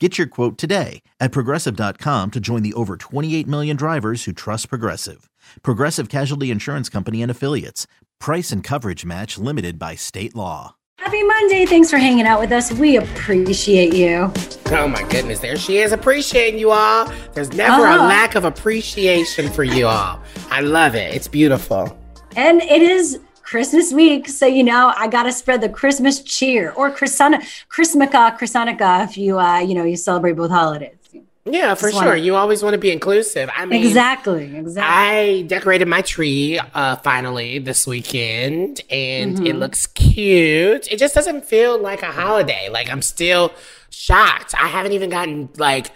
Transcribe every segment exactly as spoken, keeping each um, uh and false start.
Get your quote today at Progressive dot com to join the over twenty-eight million drivers who trust Progressive. Progressive Casualty Insurance Company and Affiliates. Price and coverage match limited by state law. Happy Monday. Thanks for hanging out with us. We appreciate you. Oh, my goodness. There she is appreciating you all. There's never oh. a lack of appreciation for you all. I love it. It's beautiful. And it is Christmas week, so you know I gotta spread the Christmas cheer, or Chrisana, Chrismica, Chrisanica. If you, uh, you know, you celebrate both holidays. Yeah, for Just sure. Wanna... You always want to be inclusive. I mean, exactly, exactly. I decorated my tree uh, finally this weekend, and mm-hmm. it looks cute. It just doesn't feel like a holiday. Like I'm still shocked. I haven't even gotten like.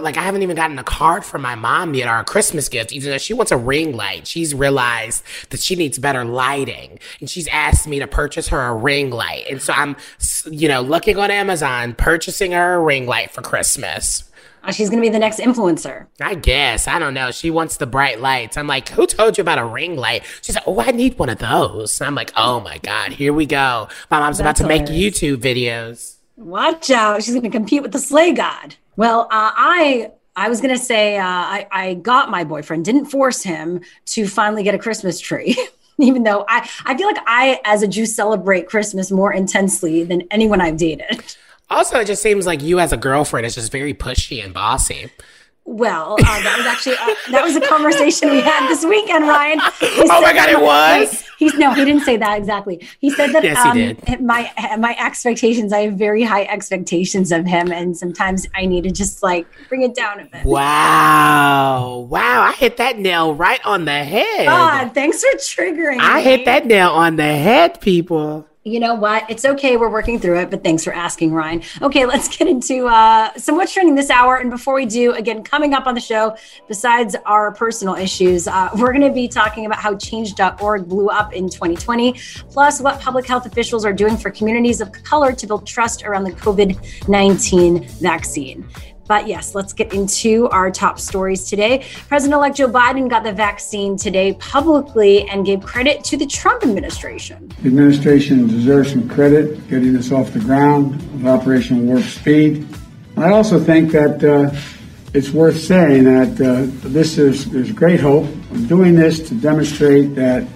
Like, I haven't even gotten a card from my mom yet, or a Christmas gift, even though she wants a ring light. She's realized that she needs better lighting, and she's asked me to purchase her a ring light. And so I'm, you know, looking on Amazon, purchasing her a ring light for Christmas. She's going to be the next influencer. I guess. I don't know. She wants the bright lights. I'm like, who told you about a ring light? She's like, oh, I need one of those. And I'm like, oh, my God, here we go. My mom's That's about to hilarious. make YouTube videos. Watch out. She's going to compete with the sleigh god. Well, uh, I I was going to say uh, I, I got my boyfriend, didn't force him to finally get a Christmas tree, even though I, I feel like I, as a Jew, celebrate Christmas more intensely than anyone I've dated. Also, it just seems like you as a girlfriend is just very pushy and bossy. Well, uh, that was actually uh, that was a conversation we had this weekend, Ryan. He oh my God, it was. He's no, he didn't say that exactly. He said that yes, um, he did. my my expectations. I have very high expectations of him, and sometimes I need to just like bring it down a bit. Wow, wow! I hit that nail right on the head. God, thanks for triggering. I me. hit that nail on the head, people. You know what? It's okay. We're working through it, but thanks for asking, Ryan. Okay, let's get into uh, some what's trending this hour. And before we do, again, coming up on the show, besides our personal issues, uh, we're going to be talking about how change dot org blew up in twenty twenty, plus what public health officials are doing for communities of color to build trust around the covid nineteen vaccine. But yes, let's get into our top stories today. President-elect Joe Biden got the vaccine today publicly and gave credit to the Trump administration. The administration deserves some credit getting this off the ground with Operation Warp Speed. I also think that uh, it's worth saying that uh, this is there's great hope. I'm doing this to demonstrate that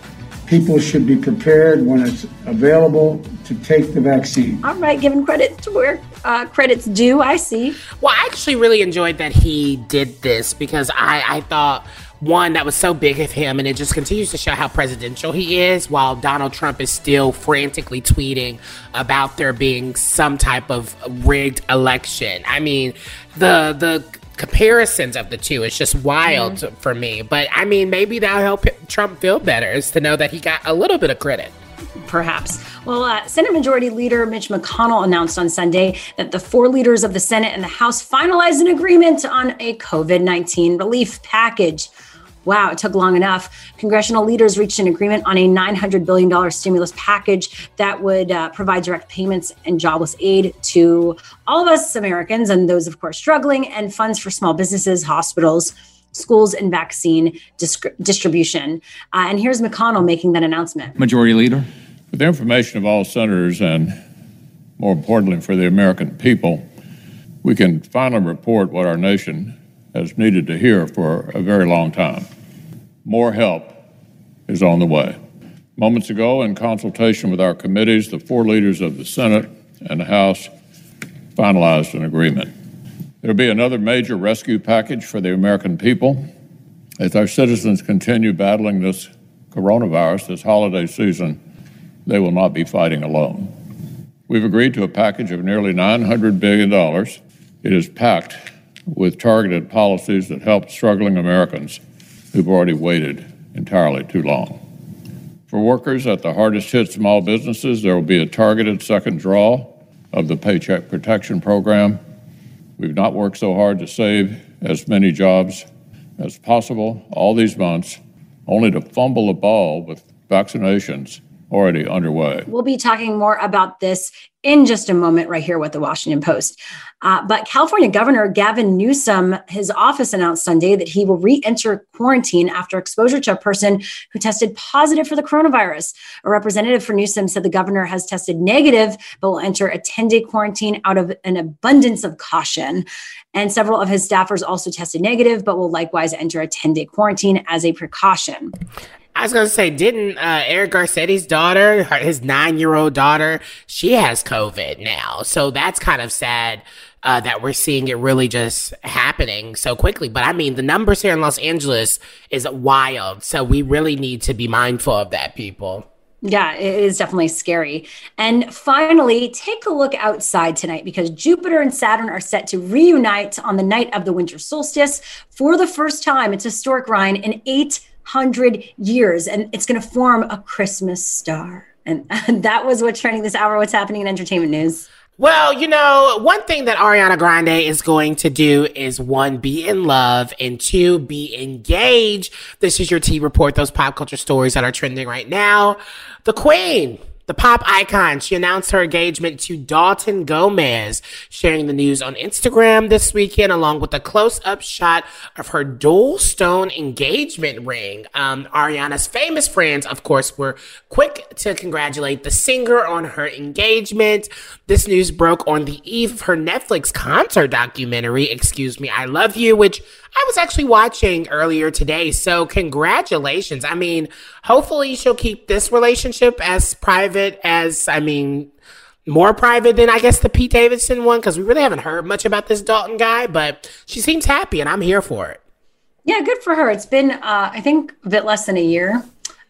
people should be prepared when it's available to take the vaccine. All right, giving credit to where uh, credit's due, I see. Well, I actually really enjoyed that he did this because I, I thought, one, that was so big of him, and it just continues to show how presidential he is, while Donald Trump is still frantically tweeting about there being some type of rigged election. I mean, the the... comparisons of the two is just wild mm. for me. But I mean, maybe that'll help Trump feel better, is to know that he got a little bit of credit. Perhaps. Well, uh, Senate Majority Leader Mitch McConnell announced on Sunday that the four leaders of the Senate and the House finalized an agreement on a covid nineteen relief package. Wow, it took long enough. Congressional leaders reached an agreement on a nine hundred billion dollars stimulus package that would uh, provide direct payments and jobless aid to all of us Americans and those, of course, struggling, and funds for small businesses, hospitals, schools, and vaccine dis- distribution. Uh, and here's McConnell making that announcement. Majority Leader. With the information of all senators and, more importantly, for the American people, we can finally report what our nation has needed to hear for a very long time. More help is on the way. Moments ago, in consultation with our committees, the four leaders of the Senate and the House finalized an agreement. It'll be another major rescue package for the American people as our citizens continue battling this coronavirus this holiday season. They will not be fighting alone. We've agreed to a package of nearly nine hundred billion dollars. It is packed with targeted policies that help struggling Americans who've already waited entirely too long. For workers at the hardest-hit small businesses, there will be a targeted second draw of the Paycheck Protection Program. We've not worked so hard to save as many jobs as possible all these months, only to fumble the ball with vaccinations already underway. We'll be talking more about this in just a moment right here with the Washington Post. Uh, but California Governor Gavin Newsom, his office announced Sunday that he will re-enter quarantine after exposure to a person who tested positive for the coronavirus. A representative for Newsom said the governor has tested negative, but will enter a ten-day quarantine out of an abundance of caution. And several of his staffers also tested negative, but will likewise enter a ten-day quarantine as a precaution. I was going to say, didn't uh, Eric Garcetti's daughter, her, his nine-year-old daughter, she has COVID now. So that's kind of sad uh, that we're seeing it really just happening so quickly. But I mean, the numbers here in Los Angeles is wild. So we really need to be mindful of that, people. Yeah, it is definitely scary. And finally, take a look outside tonight because Jupiter and Saturn are set to reunite on the night of the winter solstice for the first time. It's a historic rhyme in eight hundred years, and it's going to form a Christmas star. And, and that was what's trending this hour. What's happening in entertainment news? Well, you know, one thing that Ariana Grande is going to do is one, be in love, and two, be engaged. This is your Tea Report, those pop culture stories that are trending right now. The Queen, the pop icon, she announced her engagement to Dalton Gomez, sharing the news on Instagram this weekend, along with a close-up shot of her dual stone engagement ring. Um, Ariana's famous friends, of course, were quick to congratulate the singer on her engagement. This news broke on the eve of her Netflix concert documentary, Excuse Me, I Love You, which I was actually watching earlier today. So congratulations. I mean, hopefully she'll keep this relationship as private as, I mean, more private than I guess the Pete Davidson one, because we really haven't heard much about this Dalton guy, but she seems happy and I'm here for it. Yeah, good for her. It's been, uh, I think, a bit less than a year,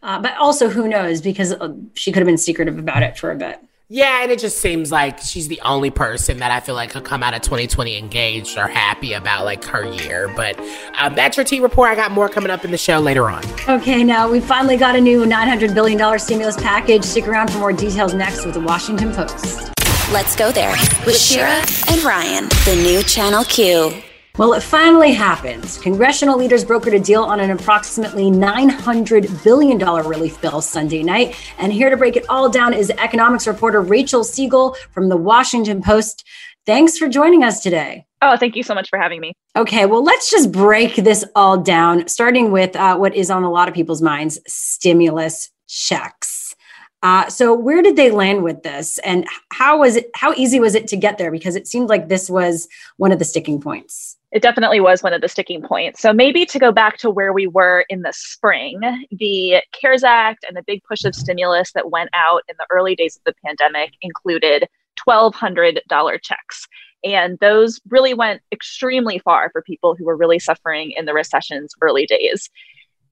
uh, but also who knows, because she could have been secretive about it for a bit. Yeah, and it just seems like she's the only person that I feel like could come out of twenty twenty engaged or happy about, like, her year. But um, that's your Tea Report. I got more coming up in the show later on. Okay, now we finally got a new nine hundred billion dollars stimulus package. Stick around for more details next with the Washington Post. Let's go there with Shira and Ryan, the new Channel Q. Well, it finally happens. Congressional leaders brokered a deal on an approximately nine hundred billion dollars relief bill Sunday night. And here to break it all down is economics reporter Rachel Siegel from The Washington Post. Thanks for joining us today. Oh, thank you so much for having me. Okay, well, let's just break this all down, starting with uh, what is on a lot of people's minds, stimulus checks. Uh, so where did they land with this? And how was it? How easy was it to get there? Because it seemed like this was one of the sticking points. It definitely was one of the sticking points. So maybe to go back to where we were in the spring, the CARES Act and the big push of stimulus that went out in the early days of the pandemic included one thousand two hundred dollars checks. And those really went extremely far for people who were really suffering in the recession's early days.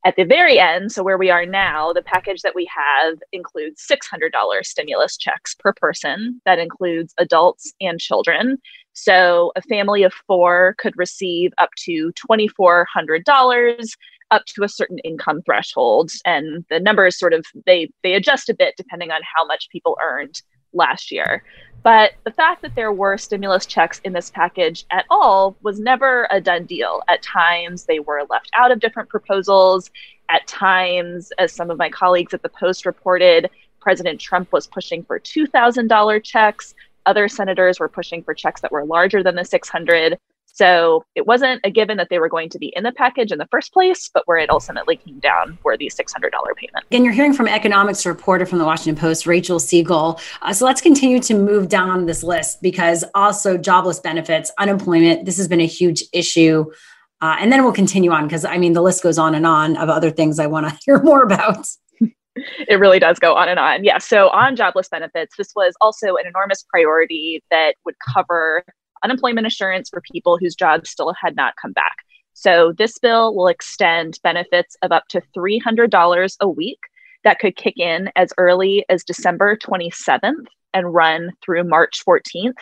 At the very end, so where we are now, the package that we have includes six hundred dollars stimulus checks per person. That includes adults and children. So a family of four could receive up to two thousand four hundred dollars up to a certain income threshold. And the numbers sort of, they, they adjust a bit depending on how much people earned last year. But the fact that there were stimulus checks in this package at all was never a done deal. At times, they were left out of different proposals. At times, as some of my colleagues at the Post reported, President Trump was pushing for two thousand dollars checks. Other senators were pushing for checks that were larger than the six hundred. So it wasn't a given that they were going to be in the package in the first place, but where it ultimately came down were these six hundred dollars payments. And you're hearing from economics reporter from the Washington Post, Rachel Siegel. Uh, so let's continue to move down this list because also jobless benefits, unemployment, this has been a huge issue. Uh, and then we'll continue on because, I mean, the list goes on and on of other things I want to hear more about. It really does go on and on. Yeah. So on jobless benefits, this was also an enormous priority that would cover unemployment insurance for people whose jobs still had not come back. So this bill will extend benefits of up to three hundred dollars a week that could kick in as early as December twenty-seventh and run through March fourteenth.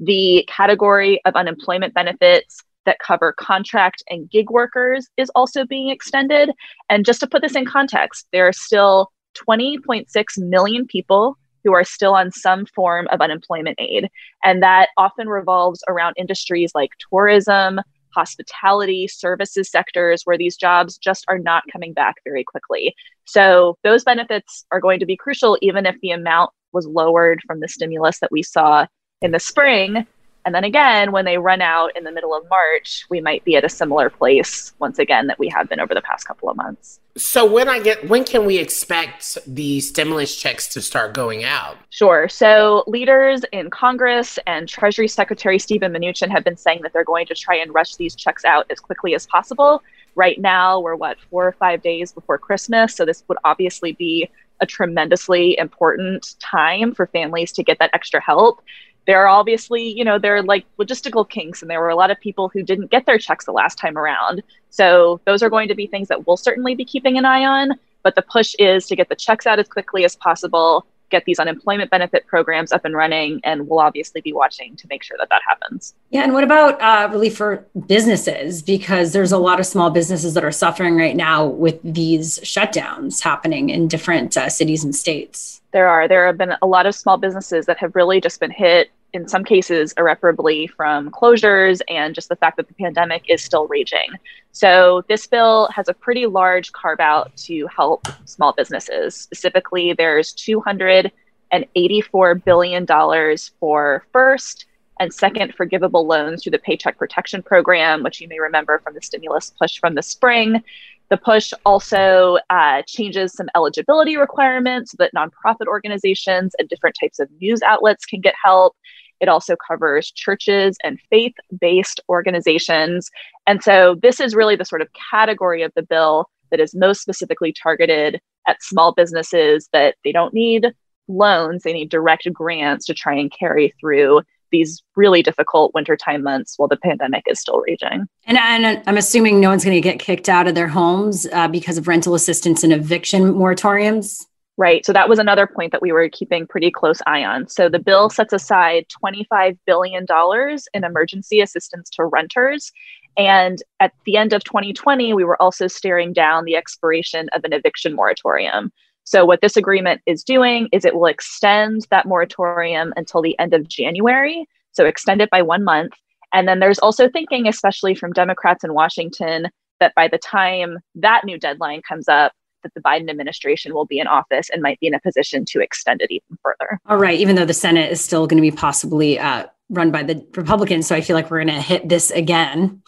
The category of unemployment benefits that cover contract and gig workers is also being extended. And just to put this in context, there are still twenty point six million people who are still on some form of unemployment aid. And that often revolves around industries like tourism, hospitality, services sectors, where these jobs just are not coming back very quickly. So those benefits are going to be crucial, even if the amount was lowered from the stimulus that we saw in the spring. And then again, when they run out in the middle of March, we might be at a similar place once again that we have been over the past couple of months. So when I get, when can we expect the stimulus checks to start going out? Sure. So leaders in Congress and Treasury Secretary Steven Mnuchin have been saying that they're going to try and rush these checks out as quickly as possible. Right now, we're what, four or five days before Christmas. So this would obviously be a tremendously important time for families to get that extra help. There are obviously, you know, there are like logistical kinks, and there were a lot of people who didn't get their checks the last time around. So those are going to be things that we'll certainly be keeping an eye on. But the push is to get the checks out as quickly as possible, get these unemployment benefit programs up and running, and we'll obviously be watching to make sure that that happens. Yeah, and what about uh, relief for businesses? Because there's a lot of small businesses that are suffering right now with these shutdowns happening in different uh, cities and states. There are. There have been a lot of small businesses that have really just been hit, in some cases, irreparably from closures and just the fact that the pandemic is still raging. So this bill has a pretty large carve out to help small businesses. Specifically, there's two hundred eighty-four billion dollars for first and second forgivable loans through the Paycheck Protection Program, which you may remember from the stimulus push from the spring. The push also uh, changes some eligibility requirements so that nonprofit organizations and different types of news outlets can get help. It also covers churches and faith-based organizations. And so this is really the sort of category of the bill that is most specifically targeted at small businesses, that they don't need loans, they need direct grants to try and carry through these really difficult wintertime months while the pandemic is still raging. And, and I'm assuming no one's going to get kicked out of their homes uh, because of rental assistance and eviction moratoriums? Right. So that was another point that we were keeping pretty close eye on. So the bill sets aside twenty-five billion dollars in emergency assistance to renters. And at the end of twenty twenty, we were also staring down the expiration of an eviction moratorium. So what this agreement is doing is it will extend that moratorium until the end of January, so extend it by one month. And then there's also thinking, especially from Democrats in Washington, that by the time that new deadline comes up, that the Biden administration will be in office and might be in a position to extend it even further. All right, even though the Senate is still going to be possibly uh, run by the Republicans, so I feel like we're going to hit this again.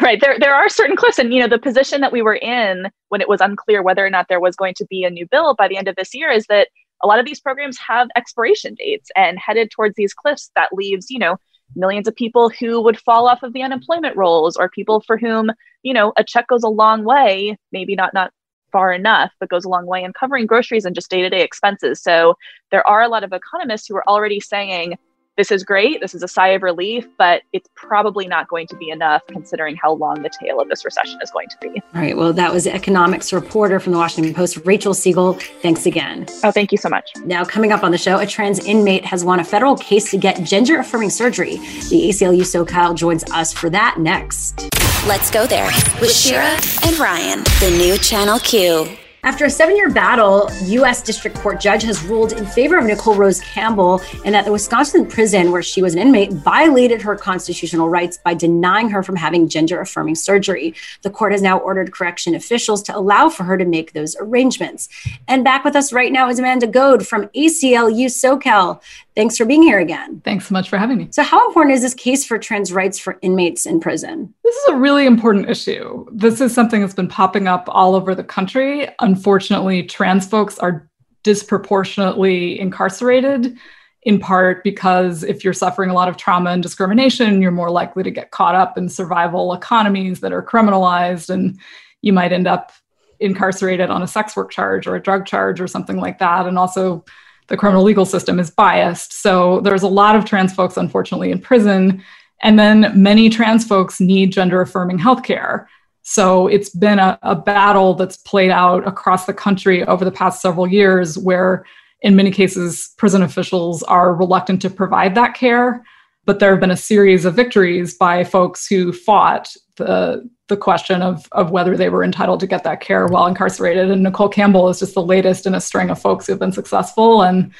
Right. There there are certain cliffs. And, you know, the position that we were in when it was unclear whether or not there was going to be a new bill by the end of this year is that a lot of these programs have expiration dates, and headed towards these cliffs, that leaves, you know, millions of people who would fall off of the unemployment rolls, or people for whom, you know, a check goes a long way, maybe not not far enough, but goes a long way in covering groceries and just day-to-day expenses. So there are a lot of economists who are already saying, this is great, this is a sigh of relief, but it's probably not going to be enough considering how long the tail of this recession is going to be. All right, well, that was economics reporter from the Washington Post, Rachel Siegel. Thanks again. Oh, thank you so much. Now, coming up on the show, a trans inmate has won a federal case to get gender-affirming surgery. The A C L U SoCal joins us for that next. Let's go there with Shira and Ryan, the new Channel Q. After a seven-year battle, U S District Court judge has ruled in favor of Nicole Rose Campbell, and that the Wisconsin prison where she was an inmate violated her constitutional rights by denying her from having gender-affirming surgery. The court has now ordered correction officials to allow for her to make those arrangements. And back with us right now is Amanda Goad from A C L U SoCal. Thanks for being here again. Thanks so much for having me. So how important is this case for trans rights for inmates in prison? This is a really important issue. This is something that's been popping up all over the country. Unfortunately, trans folks are disproportionately incarcerated, in part because if you're suffering a lot of trauma and discrimination, you're more likely to get caught up in survival economies that are criminalized, and you might end up incarcerated on a sex work charge or a drug charge or something like that. And also, the criminal legal system is biased. So there's a lot of trans folks, unfortunately, in prison. And then many trans folks need gender-affirming healthcare. So it's been a, a battle that's played out across the country over the past several years where, in many cases, prison officials are reluctant to provide that care. But there have been a series of victories by folks who fought the, the question of, of whether they were entitled to get that care while incarcerated. And Nicole Campbell is just the latest in a string of folks who have been successful. And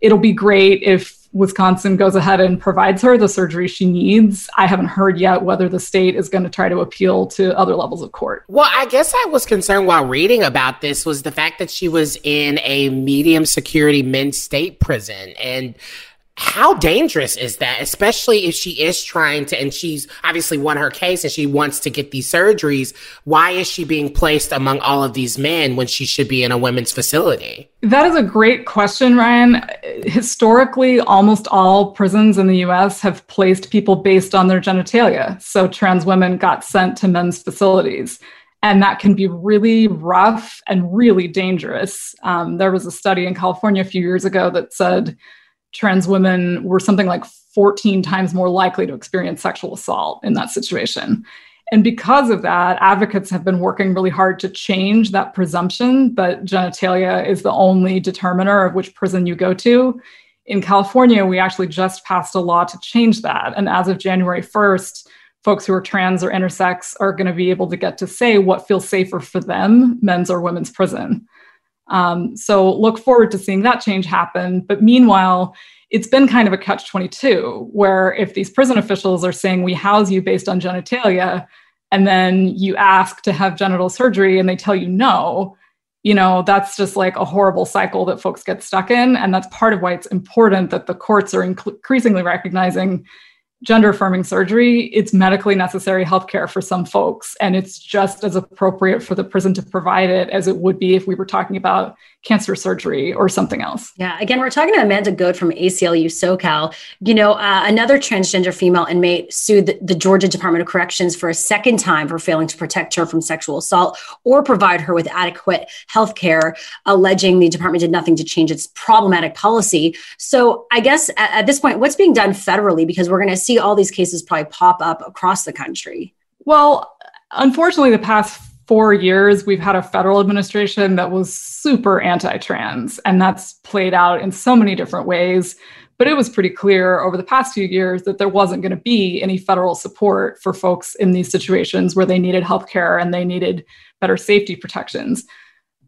it'll be great if Wisconsin goes ahead and provides her the surgery she needs. I haven't heard yet whether the state is going to try to appeal to other levels of court. Well, I guess I was concerned while reading about this was the fact that she was in a medium security men's state prison. And how dangerous is that, especially if she is trying to, and she's obviously won her case and she wants to get these surgeries. Why is she being placed among all of these men when she should be in a women's facility? That is a great question, Ryan. Historically, almost all prisons in the U S have placed people based on their genitalia. So trans women got sent to men's facilities. And that can be really rough and really dangerous. Um, there was a study in California a few years ago that said trans women were something like fourteen times more likely to experience sexual assault in that situation. And because of that, advocates have been working really hard to change that presumption that genitalia is the only determiner of which prison you go to. In California, we actually just passed a law to change that. And as of January first, folks who are trans or intersex are going to be able to get to say what feels safer for them, men's or women's prison. Um, so look forward to seeing that change happen. But meanwhile, it's been kind of a catch twenty-two, where if these prison officials are saying, we house you based on genitalia, and then you ask to have genital surgery and they tell you no, you know, that's just like a horrible cycle that folks get stuck in. And that's part of why it's important that the courts are inc- increasingly recognizing gender-affirming surgery. It's medically necessary healthcare for some folks, and it's just as appropriate for the prison to provide it as it would be if we were talking about cancer surgery or something else. Yeah, again, we're talking to Amanda Goad from A C L U SoCal. You know, uh, another transgender female inmate sued the, the Georgia Department of Corrections for a second time for failing to protect her from sexual assault or provide her with adequate healthcare, alleging the department did nothing to change its problematic policy. So I guess at, at this point, what's being done federally? Because we're going to see all these cases probably pop up across the country. Well, unfortunately, the past four years, we've had a federal administration that was super anti-trans, and that's played out in so many different ways. But it was pretty clear over the past few years that there wasn't going to be any federal support for folks in these situations where they needed healthcare and they needed better safety protections.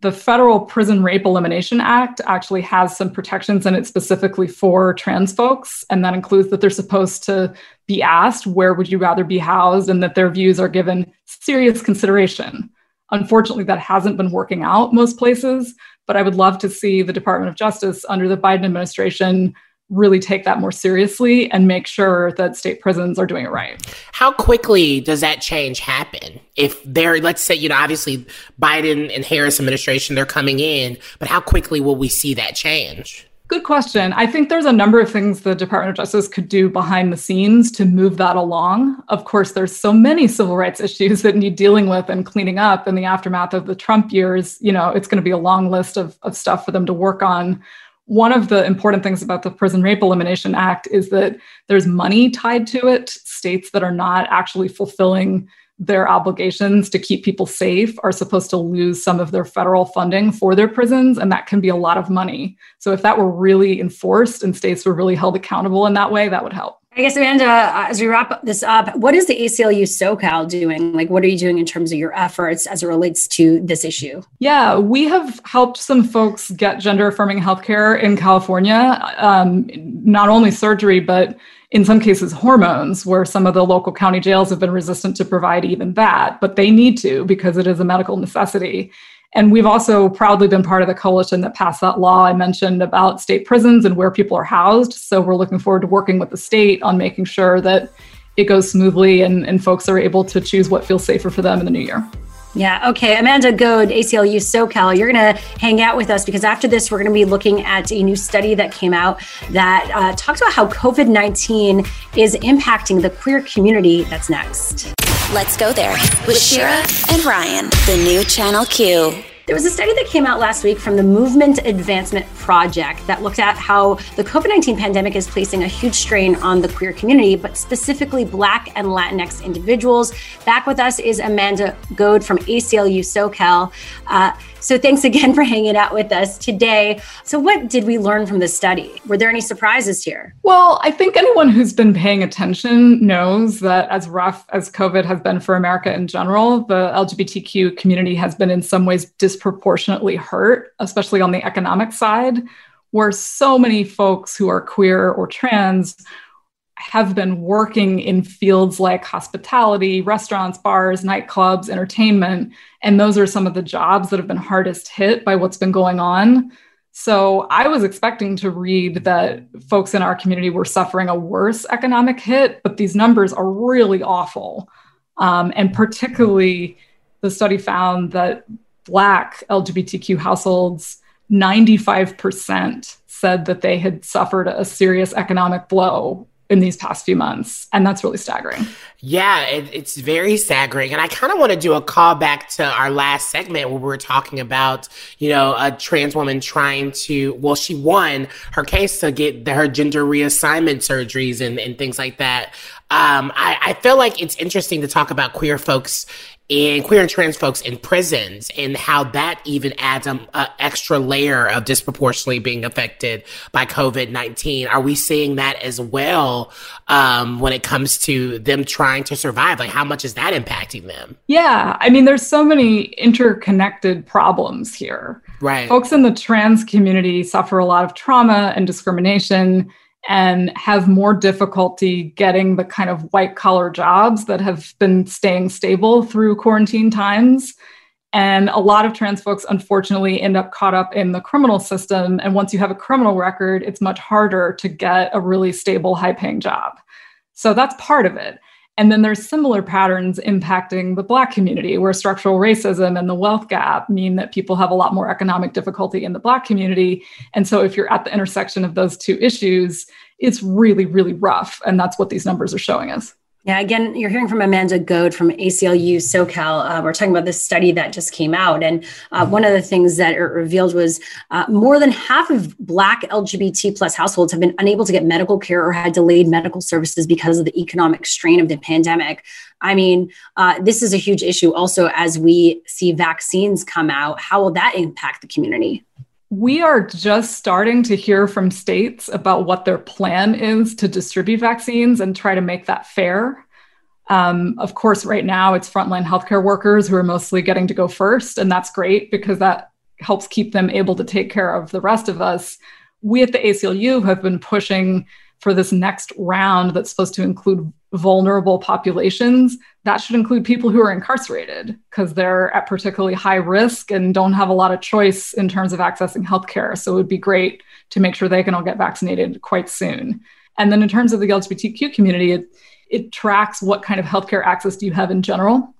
The Federal Prison Rape Elimination Act actually has some protections in it specifically for trans folks. And that includes that they're supposed to be asked, where would you rather be housed? And that their views are given serious consideration. Unfortunately, that hasn't been working out most places, but I would love to see the Department of Justice under the Biden administration really take that more seriously and make sure that state prisons are doing it right. How quickly does that change happen? If they're, let's say, you know, obviously Biden and Harris administration, they're coming in, but how quickly will we see that change? Good question. I think there's a number of things the Department of Justice could do behind the scenes to move that along. Of course, there's so many civil rights issues that need dealing with and cleaning up in the aftermath of the Trump years. You know, it's going to be a long list of, of stuff for them to work on. One of the important things about the Prison Rape Elimination Act is that there's money tied to it. States that are not actually fulfilling their obligations to keep people safe are supposed to lose some of their federal funding for their prisons, and that can be a lot of money. So if that were really enforced and states were really held accountable in that way, that would help. I guess, Amanda, as we wrap this up, what is the A C L U SoCal doing? Like, what are you doing in terms of your efforts as it relates to this issue? Yeah, we have helped some folks get gender-affirming healthcare in California, um, not only surgery, but in some cases hormones, where some of the local county jails have been resistant to provide even that, but they need to because it is a medical necessity. And we've also proudly been part of the coalition that passed that law I mentioned about state prisons and where people are housed. So we're looking forward to working with the state on making sure that it goes smoothly and, and folks are able to choose what feels safer for them in the new year. Yeah. Okay. Amanda Goad, A C L U SoCal, you're going to hang out with us because after this, we're going to be looking at a new study that came out that uh, talks about how covid nineteen is impacting the queer community. That's next. Let's go there with Shira and Ryan, the new Channel Q. There was a study that came out last week from the Movement Advancement Project that looked at how the COVID nineteen pandemic is placing a huge strain on the queer community, but specifically Black and Latinx individuals. Back with us is Amanda Goad from A C L U SoCal. Uh, so thanks again for hanging out with us today. So what did we learn from this study? Were there any surprises here? Well, I think anyone who's been paying attention knows that as rough as COVID has been for America in general, the L G B T Q community has been in some ways disproportionately hurt, especially on the economic side, where so many folks who are queer or trans have been working in fields like hospitality, restaurants, bars, nightclubs, entertainment. And those are some of the jobs that have been hardest hit by what's been going on. So I was expecting to read that folks in our community were suffering a worse economic hit, but these numbers are really awful. Um, and particularly, the study found that Black L G B T Q households, ninety-five percent said that they had suffered a serious economic blow in these past few months. And that's really staggering. Yeah, it, it's very staggering. And I kind of want to do a callback to our last segment where we were talking about, you know, a trans woman trying to, well, she won her case to get the, her gender reassignment surgeries and, and things like that. Um, I, I feel like it's interesting to talk about queer folks in queer and trans folks in prisons and how that even adds an extra layer of disproportionately being affected by COVID nineteen. Are we seeing that as well um, when it comes to them trying to survive? Like, how much is that impacting them? Yeah. I mean, there's so many interconnected problems here. Right. Folks in the trans community suffer a lot of trauma and discrimination and have more difficulty getting the kind of white-collar jobs that have been staying stable through quarantine times. And a lot of trans folks, unfortunately, end up caught up in the criminal system. And once you have a criminal record, it's much harder to get a really stable, high-paying job. So that's part of it. And then there's similar patterns impacting the Black community, where structural racism and the wealth gap mean that people have a lot more economic difficulty in the Black community. And so if you're at the intersection of those two issues, it's really, really rough. And that's what these numbers are showing us. Yeah, again, you're hearing from Amanda Goad from A C L U SoCal. Uh, we're talking about this study that just came out. And uh, one of the things that it revealed was uh, more than half of Black L G B T plus households have been unable to get medical care or had delayed medical services because of the economic strain of the pandemic. I mean, uh, this is a huge issue. Also, as we see vaccines come out, how will that impact the community? We are just starting to hear from states about what their plan is to distribute vaccines and try to make that fair. Um, of course, right now it's frontline healthcare workers who are mostly getting to go first, and that's great because that helps keep them able to take care of the rest of us. We at the A C L U have been pushing for this next round that's supposed to include vulnerable populations. That should include people who are incarcerated because they're at particularly high risk and don't have a lot of choice in terms of accessing healthcare. So it would be great to make sure they can all get vaccinated quite soon. And then in terms of the L G B T Q community, it, it tracks what kind of healthcare access do you have in general.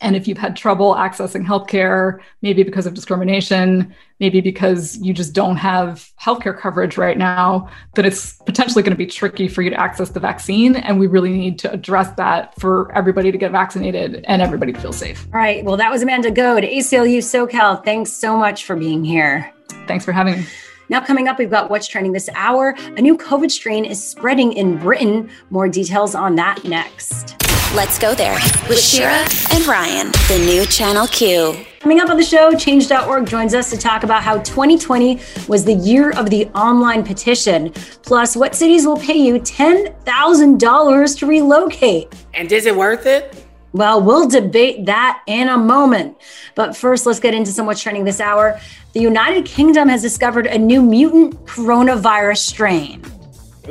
And if you've had trouble accessing healthcare, maybe because of discrimination, maybe because you just don't have healthcare coverage right now, then it's potentially going to be tricky for you to access the vaccine. And we really need to address that for everybody to get vaccinated and everybody to feel safe. All right. Well, that was Amanda Goad, A C L U SoCal. Thanks so much for being here. Thanks for having me. Now coming up, we've got What's Trending This Hour. A new COVID strain is spreading in Britain. More details on that next. Let's go there with Shira and Ryan, the new Channel Q. Coming up on the show, change dot org joins us to talk about how twenty twenty was the year of the online petition. Plus, what cities will pay you ten thousand dollars to relocate? And is it worth it? Well, we'll debate that in a moment. But first, let's get into some What's Trending This Hour. The United Kingdom has discovered a new mutant coronavirus strain.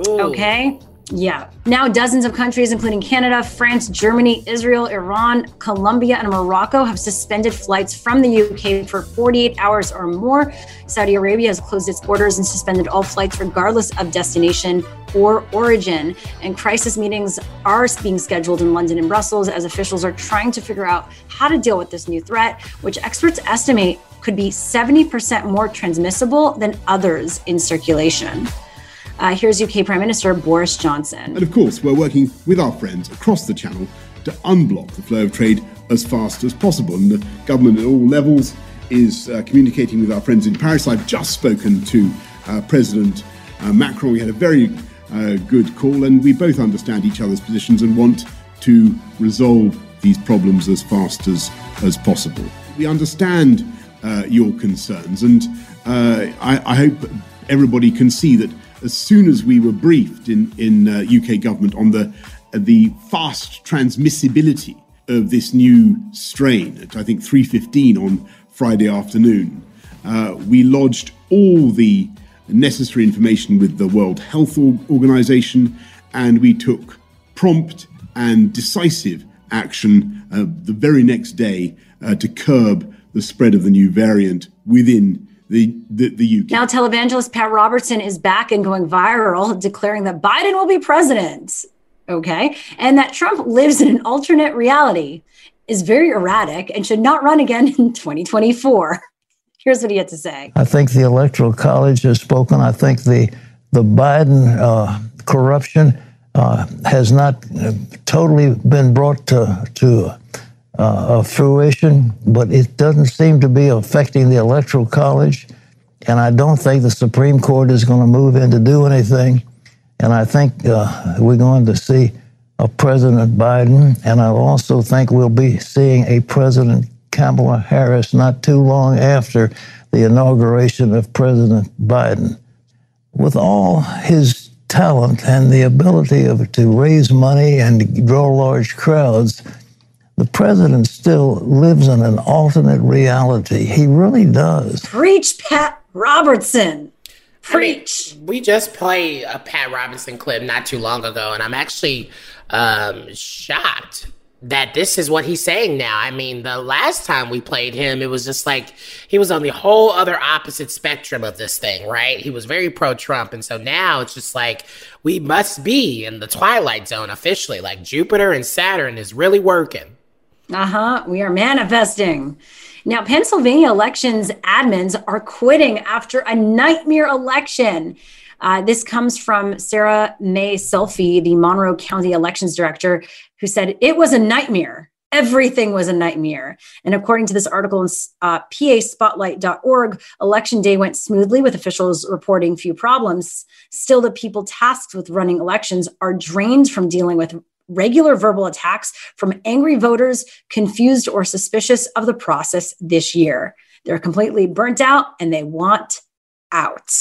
Ooh. Okay. Yeah. Now, dozens of countries, including Canada, France, Germany, Israel, Iran, Colombia, and Morocco have suspended flights from the U K for forty-eight hours or more. Saudi Arabia has closed its borders and suspended all flights regardless of destination or origin. And crisis meetings are being scheduled in London and Brussels as officials are trying to figure out how to deal with this new threat, which experts estimate could be seventy percent more transmissible than others in circulation. Uh, here's U K Prime Minister Boris Johnson. And of course, we're working with our friends across the channel to unblock the flow of trade as fast as possible. And the government at all levels is uh, communicating with our friends in Paris. I've just spoken to uh, President uh, Macron. We had a very uh, good call, and we both understand each other's positions and want to resolve these problems as fast as, as possible. We understand uh, your concerns, and uh, I, I hope everybody can see that as soon as we were briefed in, in uh, U K government on the, uh, the fast transmissibility of this new strain at, I think, three fifteen on Friday afternoon, uh, we lodged all the necessary information with the World Health Organization, and we took prompt and decisive action uh, the very next day uh, to curb the spread of the new variant within the, the, the U K. Now televangelist Pat Robertson is back and going viral, declaring that Biden will be president, okay? And that Trump lives in an alternate reality, is very erratic, and should not run again in twenty twenty-four. Here's what he had to say. I think the Electoral College has spoken. I think the, the Biden uh, corruption Uh, has not uh, totally been brought to, to uh, uh, fruition, but it doesn't seem to be affecting the Electoral College. And I don't think the Supreme Court is going to move in to do anything. And I think uh, we're going to see a President Biden. And I also think we'll be seeing a President Kamala Harris not too long after the inauguration of President Biden. With all his talent and the ability of, to raise money and draw large crowds, the president still lives in an alternate reality. He really does. Preach, Pat Robertson. Preach. I mean, we just played a Pat Robertson clip not too long ago, and I'm actually um, shocked that this is what he's saying now. I mean, the last time we played him, it was just like he was on the whole other opposite spectrum of this thing, right? He was very pro-Trump. And so now it's just like we must be in the twilight zone officially, like Jupiter and Saturn is really working. Uh-huh. We are manifesting. Now, Pennsylvania elections admins are quitting after a nightmare election. Uh, this comes from Sarah Mae Selfie, the Monroe County Elections Director, who said it was a nightmare. Everything was a nightmare. And according to this article in uh, P A spotlight dot org, election day went smoothly with officials reporting few problems. Still, the people tasked with running elections are drained from dealing with regular verbal attacks from angry voters confused or suspicious of the process this year. They're completely burnt out and they want out.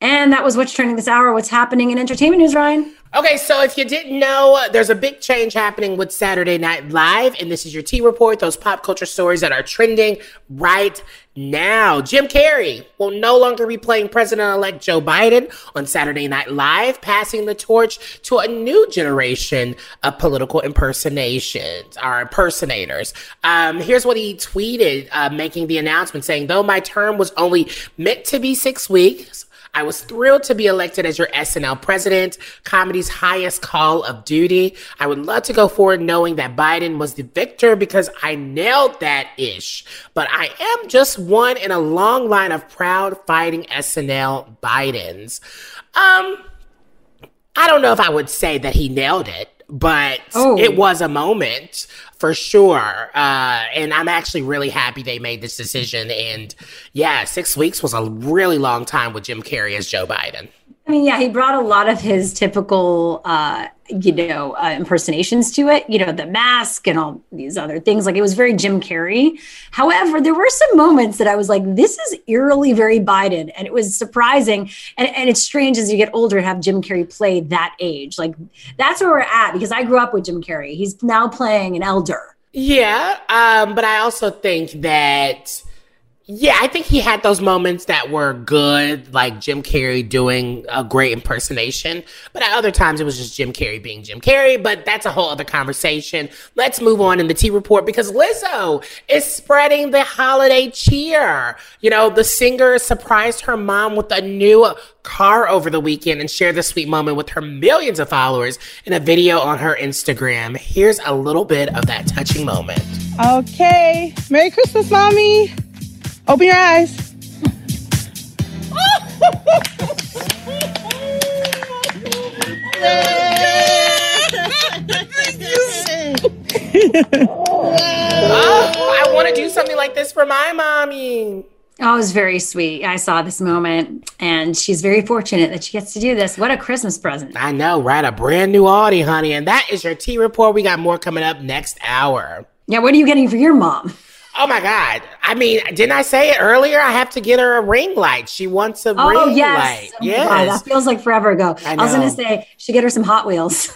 And that was What's Trending this hour. What's happening in entertainment news, Ryan? Okay, so if you didn't know, there's a big change happening with Saturday Night Live, and this is your T-Report, those pop culture stories that are trending right now. Jim Carrey will no longer be playing President-elect Joe Biden on Saturday Night Live, passing the torch to a new generation of political impersonations, or impersonators. Um, here's what he tweeted, uh, making the announcement, saying, though my term was only meant to be six weeks, I was thrilled to be elected as your S N L president, comedy's highest call of duty. I would love to go forward knowing that Biden was the victor because I nailed that ish. But I am just one in a long line of proud fighting S N L Bidens. Um, I don't know if I would say that he nailed it, but oh. It was a moment for sure. Uh, and I'm actually really happy they made this decision. And yeah, six weeks was a really long time with Jim Carrey as Joe Biden. I mean, yeah, he brought a lot of his typical, uh, you know, uh, impersonations to it, you know, the mask and all these other things. Like it was very Jim Carrey. However, there were some moments that I was like, this is eerily very Biden. And it was surprising. And, and it's strange as you get older to have Jim Carrey play that age. Like that's where we're at because I grew up with Jim Carrey. He's now playing an elder. Yeah. Um, but I also think that yeah, I think he had those moments that were good, like Jim Carrey doing a great impersonation. But at other times, it was just Jim Carrey being Jim Carrey. But that's a whole other conversation. Let's move on in the T-Report because Lizzo is spreading the holiday cheer. You know, the singer surprised her mom with a new car over the weekend and shared the sweet moment with her millions of followers in a video on her Instagram. Here's a little bit of that touching moment. Okay. Merry Christmas, Mommy. Open your eyes. Oh, I want to do something. something like this for my mommy. Oh, it was very sweet. I saw this moment, and she's very fortunate that she gets to do this. What a Christmas present. I know, right? A brand new Audi, honey. And that is your tea report. We got more coming up next hour. Yeah, what are you getting for your mom? Oh, my God. I mean, didn't I say it earlier? I have to get her a ring light. She wants a oh, ring yes. light. Oh, yes. God, that feels like forever ago. I, I was going to say, should get her some Hot Wheels.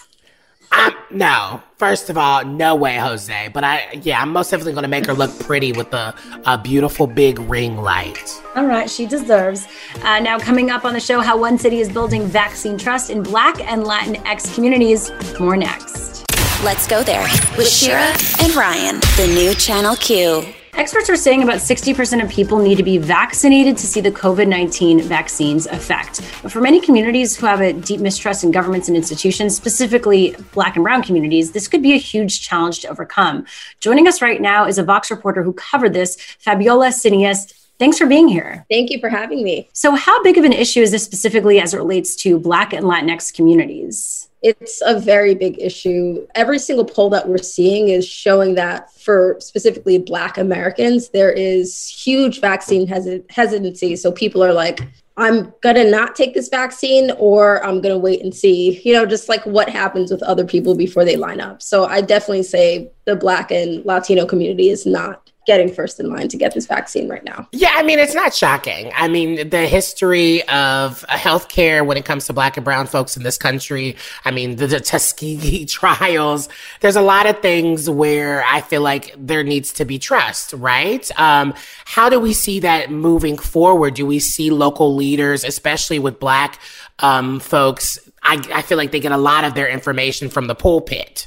Um, no, first of all, no way, Jose. But I, yeah, I'm most definitely going to make her look pretty with a, a beautiful big ring light. All right, she deserves. Uh, now coming up on the show, how one city is building vaccine trust in Black and Latinx communities. More next. Let's go there with Shira and Ryan, the new Channel Q. Experts are saying about sixty percent of people need to be vaccinated to see the covid nineteen vaccine's effect. But for many communities who have a deep mistrust in governments and institutions, specifically Black and Brown communities, this could be a huge challenge to overcome. Joining us right now is a Vox reporter who covered this, Fabiola Cineas. Thanks for being here. Thank you for having me. So how big of an issue is this specifically as it relates to Black and Latinx communities? It's a very big issue. Every single poll that we're seeing is showing that for specifically Black Americans, there is huge vaccine hesit- hesitancy. So people are like, I'm going to not take this vaccine, or I'm going to wait and see, you know, just like what happens with other people before they line up. So I definitely say the Black and Latino community is not getting first in line to get this vaccine right now. Yeah, I mean, it's not shocking. I mean, the history of healthcare when it comes to Black and Brown folks in this country, I mean, the, the Tuskegee trials, there's a lot of things where I feel like there needs to be trust, right? Um, how do we see that moving forward? Do we see local leaders, especially with Black um, folks, I, I feel like they get a lot of their information from the pulpit.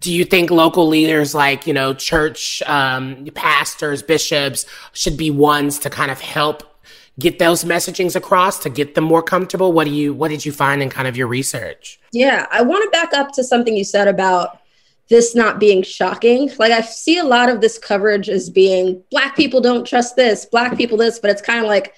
Do you think local leaders like, you know, church um, pastors, bishops should be ones to kind of help get those messagings across to get them more comfortable? What do you what did you find in kind of your research? Yeah, I want to back up to something you said about this not being shocking. Like, I see a lot of this coverage as being Black people don't trust this, Black people this, but it's kind of like,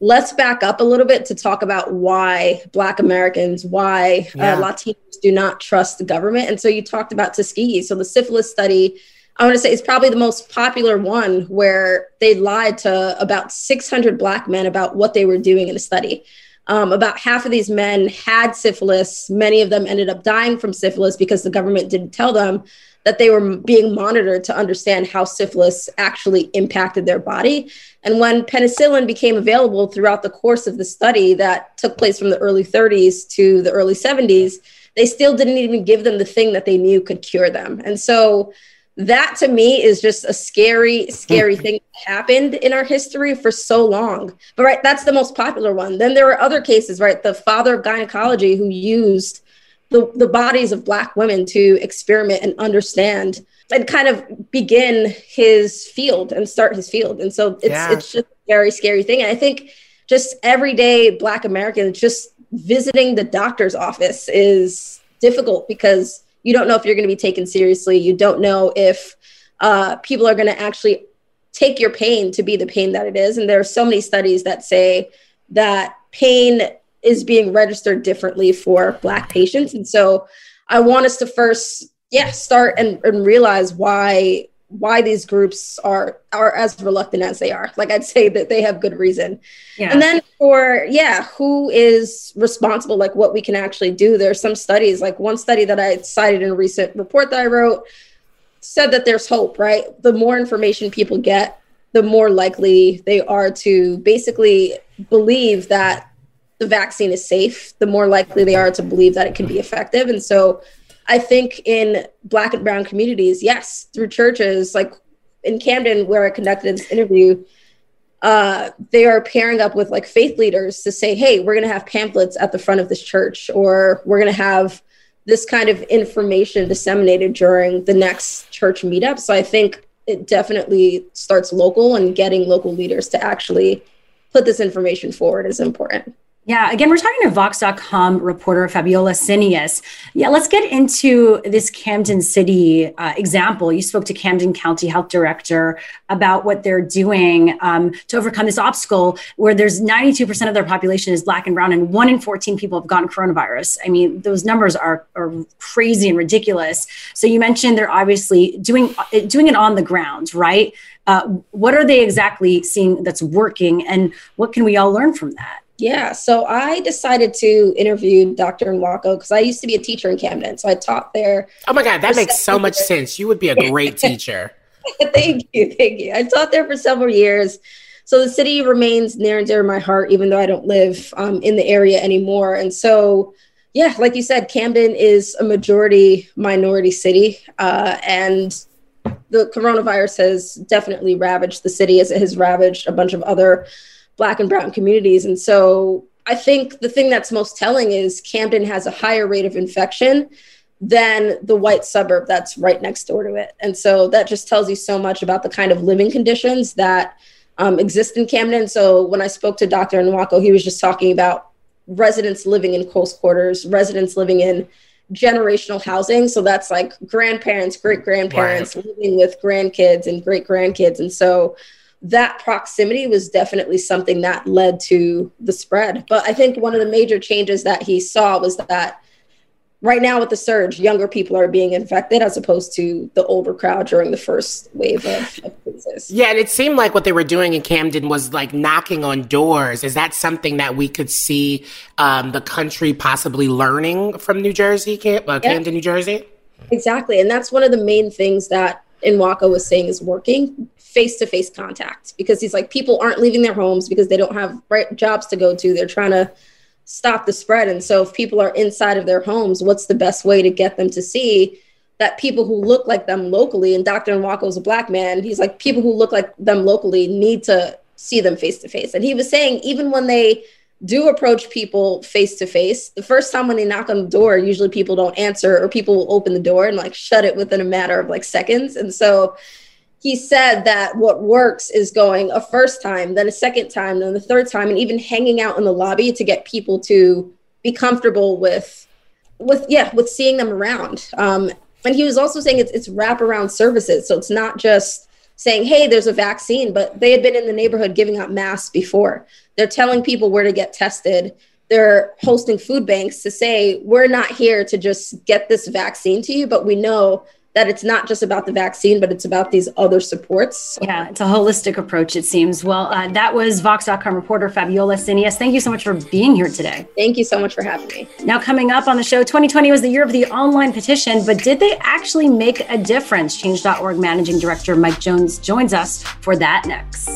let's back up a little bit to talk about why Black Americans, why yeah. uh, Latinos do not trust the government. And so you talked about Tuskegee. So the syphilis study, I want to say, is probably the most popular one, where they lied to about six hundred Black men about what they were doing in the study. Um, about half of these men had syphilis. Many of them ended up dying from syphilis because the government didn't tell them that they were being monitored to understand how syphilis actually impacted their body. And when penicillin became available throughout the course of the study that took place from the early thirties to the early seventies, they still didn't even give them the thing that they knew could cure them. And so that to me is just a scary, scary thing that happened in our history for so long. But right, that's the most popular one. Then there were other cases, right? The father of gynecology who used the, the bodies of Black women to experiment and understand and kind of begin his field and start his field. And so it's yeah. it's just a very scary thing. And I think just everyday Black Americans just visiting the doctor's office is difficult because you don't know if you're going to be taken seriously. You don't know if uh, people are going to actually take your pain to be the pain that it is. And there are so many studies that say that pain is being registered differently for Black patients. And so I want us to first, yeah, start and, and realize why why these groups are are as reluctant as they are. Like, I'd say that they have good reason. Yeah. And then for, yeah, who is responsible, like what we can actually do. There are some studies, like one study that I cited in a recent report that I wrote said that there's hope, right? The more information people get, the more likely they are to basically believe that the vaccine is safe, the more likely they are to believe that it can be effective. And so I think in Black and Brown communities, yes, through churches, like in Camden, where I conducted this interview, uh, they are pairing up with like faith leaders to say, hey, we're going to have pamphlets at the front of this church, or we're going to have this kind of information disseminated during the next church meetup. So I think it definitely starts local, and getting local leaders to actually put this information forward is important. Yeah, again, we're talking to Vox dot com reporter Fabiola Cineas. Yeah, let's get into this Camden City uh, example. You spoke to Camden County Health Director about what they're doing um, to overcome this obstacle where there's ninety-two percent of their population is Black and brown, and one in fourteen people have gotten coronavirus. I mean, those numbers are, are crazy and ridiculous. So you mentioned they're obviously doing, doing it on the ground, right? Uh, what are they exactly seeing that's working, and what can we all learn from that? Yeah, so I decided to interview Doctor Nwako because I used to be a teacher in Camden, so I taught there. Oh my God, that makes so much sense. You would be a great teacher. Thank you, thank you. I taught there for several years, so the city remains near and dear to my heart, even though I don't live um, in the area anymore. And so, yeah, like you said, Camden is a majority minority city, uh, and the coronavirus has definitely ravaged the city as it has ravaged a bunch of other Black and brown communities. And so I think the thing that's most telling is Camden has a higher rate of infection than the white suburb that's right next door to it. And so that just tells you so much about the kind of living conditions that um, exist in Camden. So when I spoke to Doctor Nwako, he was just talking about residents living in close quarters, residents living in generational housing. So that's like grandparents, great-grandparents, wow, living with grandkids and great-grandkids. And so that proximity was definitely something that led to the spread. But I think one of the major changes that he saw was that right now with the surge, younger people are being infected as opposed to the older crowd during the first wave of, of cases. Yeah, and it seemed like what they were doing in Camden was like knocking on doors. Is that something that we could see um, the country possibly learning from New Jersey, Cam- uh, Camden, yeah. New Jersey? Exactly. And that's one of the main things that Nwako was saying is working, face-to-face contact, because he's like, people aren't leaving their homes because they don't have right jobs to go to. They're trying to stop the spread. And so if people are inside of their homes, what's the best way to get them to see that people who look like them locally, and Doctor Nwako is a Black man, he's like, people who look like them locally need to see them face-to-face. And he was saying, even when they do approach people face-to-face, the first time when they knock on the door, usually people don't answer, or people will open the door and like shut it within a matter of like seconds. And so he said that what works is going a first time, then a second time, then the third time, and even hanging out in the lobby to get people to be comfortable with, with yeah, with seeing them around. Um, and he was also saying it's, it's wraparound services. So it's not just saying, hey, there's a vaccine, but they had been in the neighborhood giving out masks before. They're telling people where to get tested. They're hosting food banks to say, we're not here to just get this vaccine to you, but we know that it's not just about the vaccine, but it's about these other supports. Yeah, it's a holistic approach, it seems. Well, uh, that was Vox dot com reporter Fabiola Cineas. Thank you so much for being here today. Thank you so much for having me. Now, coming up on the show, twenty twenty was the year of the online petition, but did they actually make a difference? change dot org Managing Director Mike Jones joins us for that next.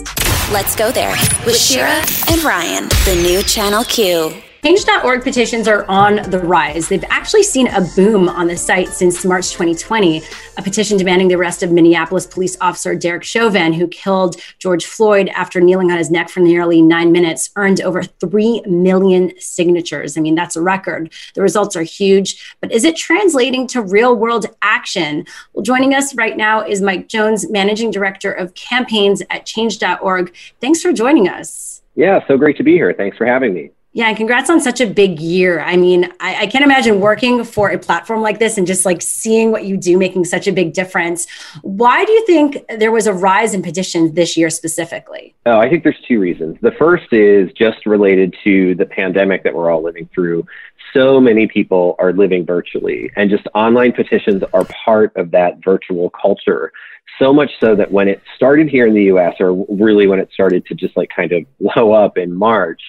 Let's go there with Shira and Ryan, the new Channel Q. change dot org petitions are on the rise. They've actually seen a boom on the site since March twenty twenty, a petition demanding the arrest of Minneapolis police officer Derek Chauvin, who killed George Floyd after kneeling on his neck for nearly nine minutes, earned over three million signatures. I mean, that's a record. The results are huge, but is it translating to real world action? Well, joining us right now is Mike Jones, Managing Director of Campaigns at change dot org. Thanks for joining us. Yeah, so great to be here. Thanks for having me. Yeah, and congrats on such a big year. I mean, I, I can't imagine working for a platform like this and just like seeing what you do making such a big difference. Why do you think there was a rise in petitions this year specifically? Oh, I think there's two reasons. The first is just related to the pandemic that we're all living through. So many people are living virtually, and just online petitions are part of that virtual culture. So much so that when it started here in the U S, or really when it started to just like kind of blow up in March,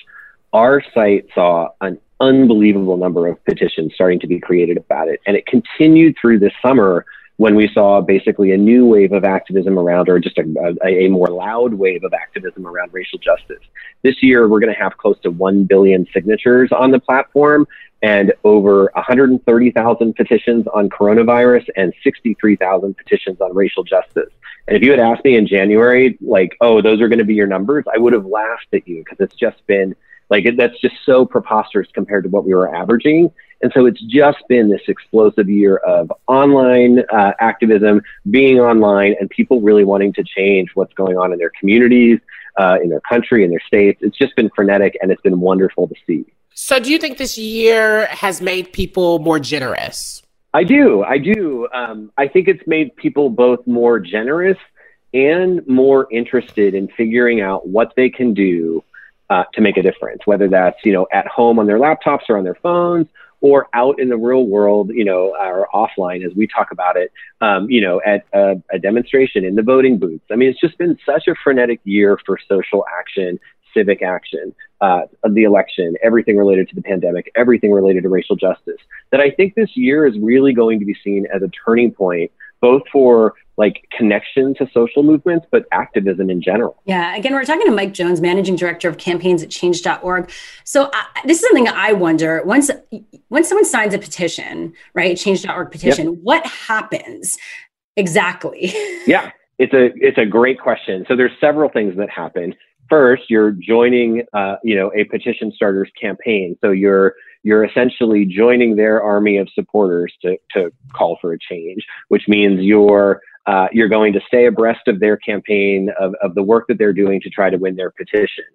our site saw an unbelievable number of petitions starting to be created about it. And it continued through this summer when we saw basically a new wave of activism around, or just a, a, a more loud wave of activism around racial justice. This year, we're going to have close to one billion signatures on the platform and over one hundred thirty thousand petitions on coronavirus and sixty-three thousand petitions on racial justice. And if you had asked me in January, like, oh, those are going to be your numbers, I would have laughed at you, because it's just been Like, that's just so preposterous compared to what we were averaging. And so it's just been this explosive year of online uh, activism, being online, and people really wanting to change what's going on in their communities, uh, in their country, in their states. It's just been frenetic, and it's been wonderful to see. So do you think this year has made people more generous? I do. I do. Um, I think it's made people both more generous and more interested in figuring out what they can do uh, to make a difference, whether that's, you know, at home on their laptops or on their phones, or out in the real world, you know, or offline, as we talk about it, um, you know, at a, a demonstration, in the voting booths. I mean, it's just been such a frenetic year for social action, civic action, uh, the election, everything related to the pandemic, everything related to racial justice, that I think this year is really going to be seen as a turning point, both for like connection to social movements, but activism in general. Yeah. Again, we're talking to Mike Jones, managing director of campaigns at change dot org. So I, this is something I wonder, once, once someone signs a petition, right, change dot org petition, yep. What happens exactly? Yeah, it's a, it's a great question. So there's several things that happen. First, you're joining, uh, you know, a petition starters campaign. So you're you're essentially joining their army of supporters to to call for a change, which means you're uh, you're going to stay abreast of their campaign, of, of the work that they're doing to try to win their petition.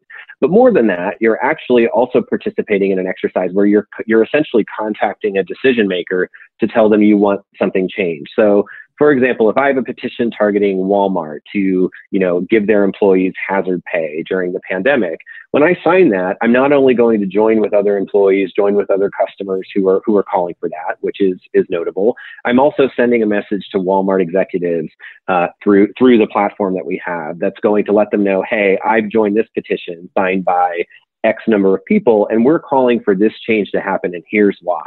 But more than that, you're actually also participating in an exercise where you're you're essentially contacting a decision maker to tell them you want something changed. So, for example, if I have a petition targeting Walmart to, you know, give their employees hazard pay during the pandemic, when I sign that, I'm not only going to join with other employees, join with other customers who are who are calling for that, which is is notable. I'm also sending a message to Walmart executives uh, through through the platform that we have that's going to let them know, hey, I've joined this petition signed by X number of people, and we're calling for this change to happen, and here's why.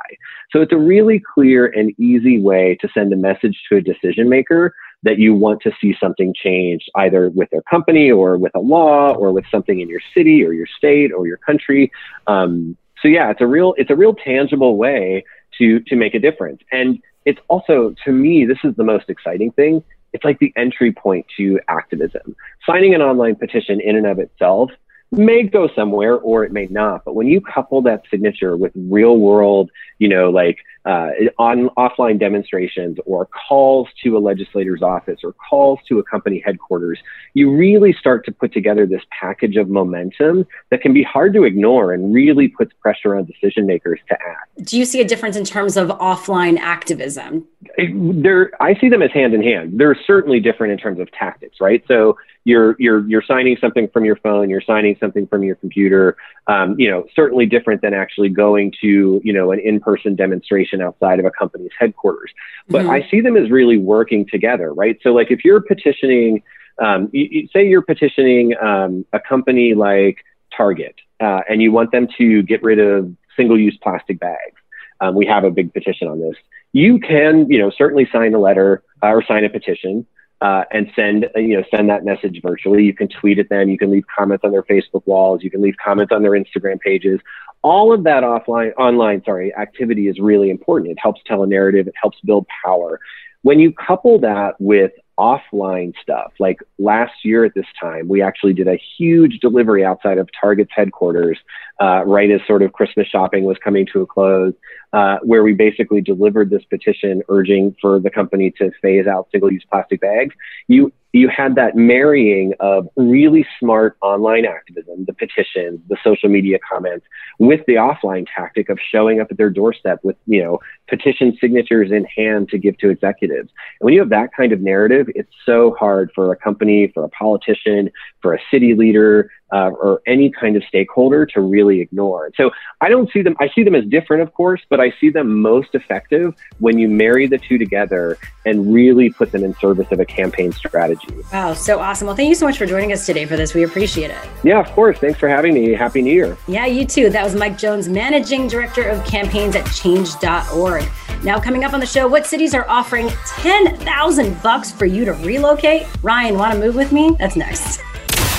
So it's a really clear and easy way to send a message to a decision maker that you want to see something change, either with their company or with a law or with something in your city or your state or your country. Um, so yeah, it's a real, it's a real tangible way to, to make a difference. And it's also, to me, this is the most exciting thing. It's like the entry point to activism. Signing an online petition in and of itself may go somewhere or it may not, but when you couple that signature with real world, you know, like uh, on offline demonstrations or calls to a legislator's office or calls to a company headquarters, you really start to put together this package of momentum that can be hard to ignore and really puts pressure on decision makers to act. Do you see a difference in terms of offline activism? There, I see them as hand in hand. They're certainly different in terms of tactics, right? So you're you're you're signing something from your phone, you're signing something from your computer, um, you know, certainly different than actually going to, you know, an in-person demonstration outside of a company's headquarters. But mm-hmm. I see them as really working together, right? So like if you're petitioning, um, you, you, say you're petitioning um, a company like Target, uh, and you want them to get rid of single-use plastic bags. Um, we have a big petition on this. You can, you know, certainly sign a letter uh, or sign a petition uh, and send, you know, send that message virtually. You can tweet at them. You can leave comments on their Facebook walls. You can leave comments on their Instagram pages. All of that offline, online, sorry, activity is really important. It helps tell a narrative. It helps build power. When you couple that with offline stuff, like last year at this time, we actually did a huge delivery outside of Target's headquarters, uh, right as sort of Christmas shopping was coming to a close, uh, where we basically delivered this petition urging for the company to phase out single-use plastic bags. You you had that marrying of really smart online activism, the petitions, the social media comments, with the offline tactic of showing up at their doorstep with, you know, petition signatures in hand to give to executives. And when you have that kind of narrative, it's so hard for a company, for a politician, for a city leader, uh, or any kind of stakeholder to really ignore. So I don't see them, I see them as different, of course, but I see them most effective when you marry the two together and really put them in service of a campaign strategy. Wow, so awesome. Well, thank you so much for joining us today for this. We appreciate it. Yeah, of course. Thanks for having me. Happy New Year. Yeah, you too. That was Mike Jones, managing director of campaigns at change dot org. Now coming up on the show, what cities are offering ten thousand bucks for you to relocate? Ryan, want to move with me? That's next.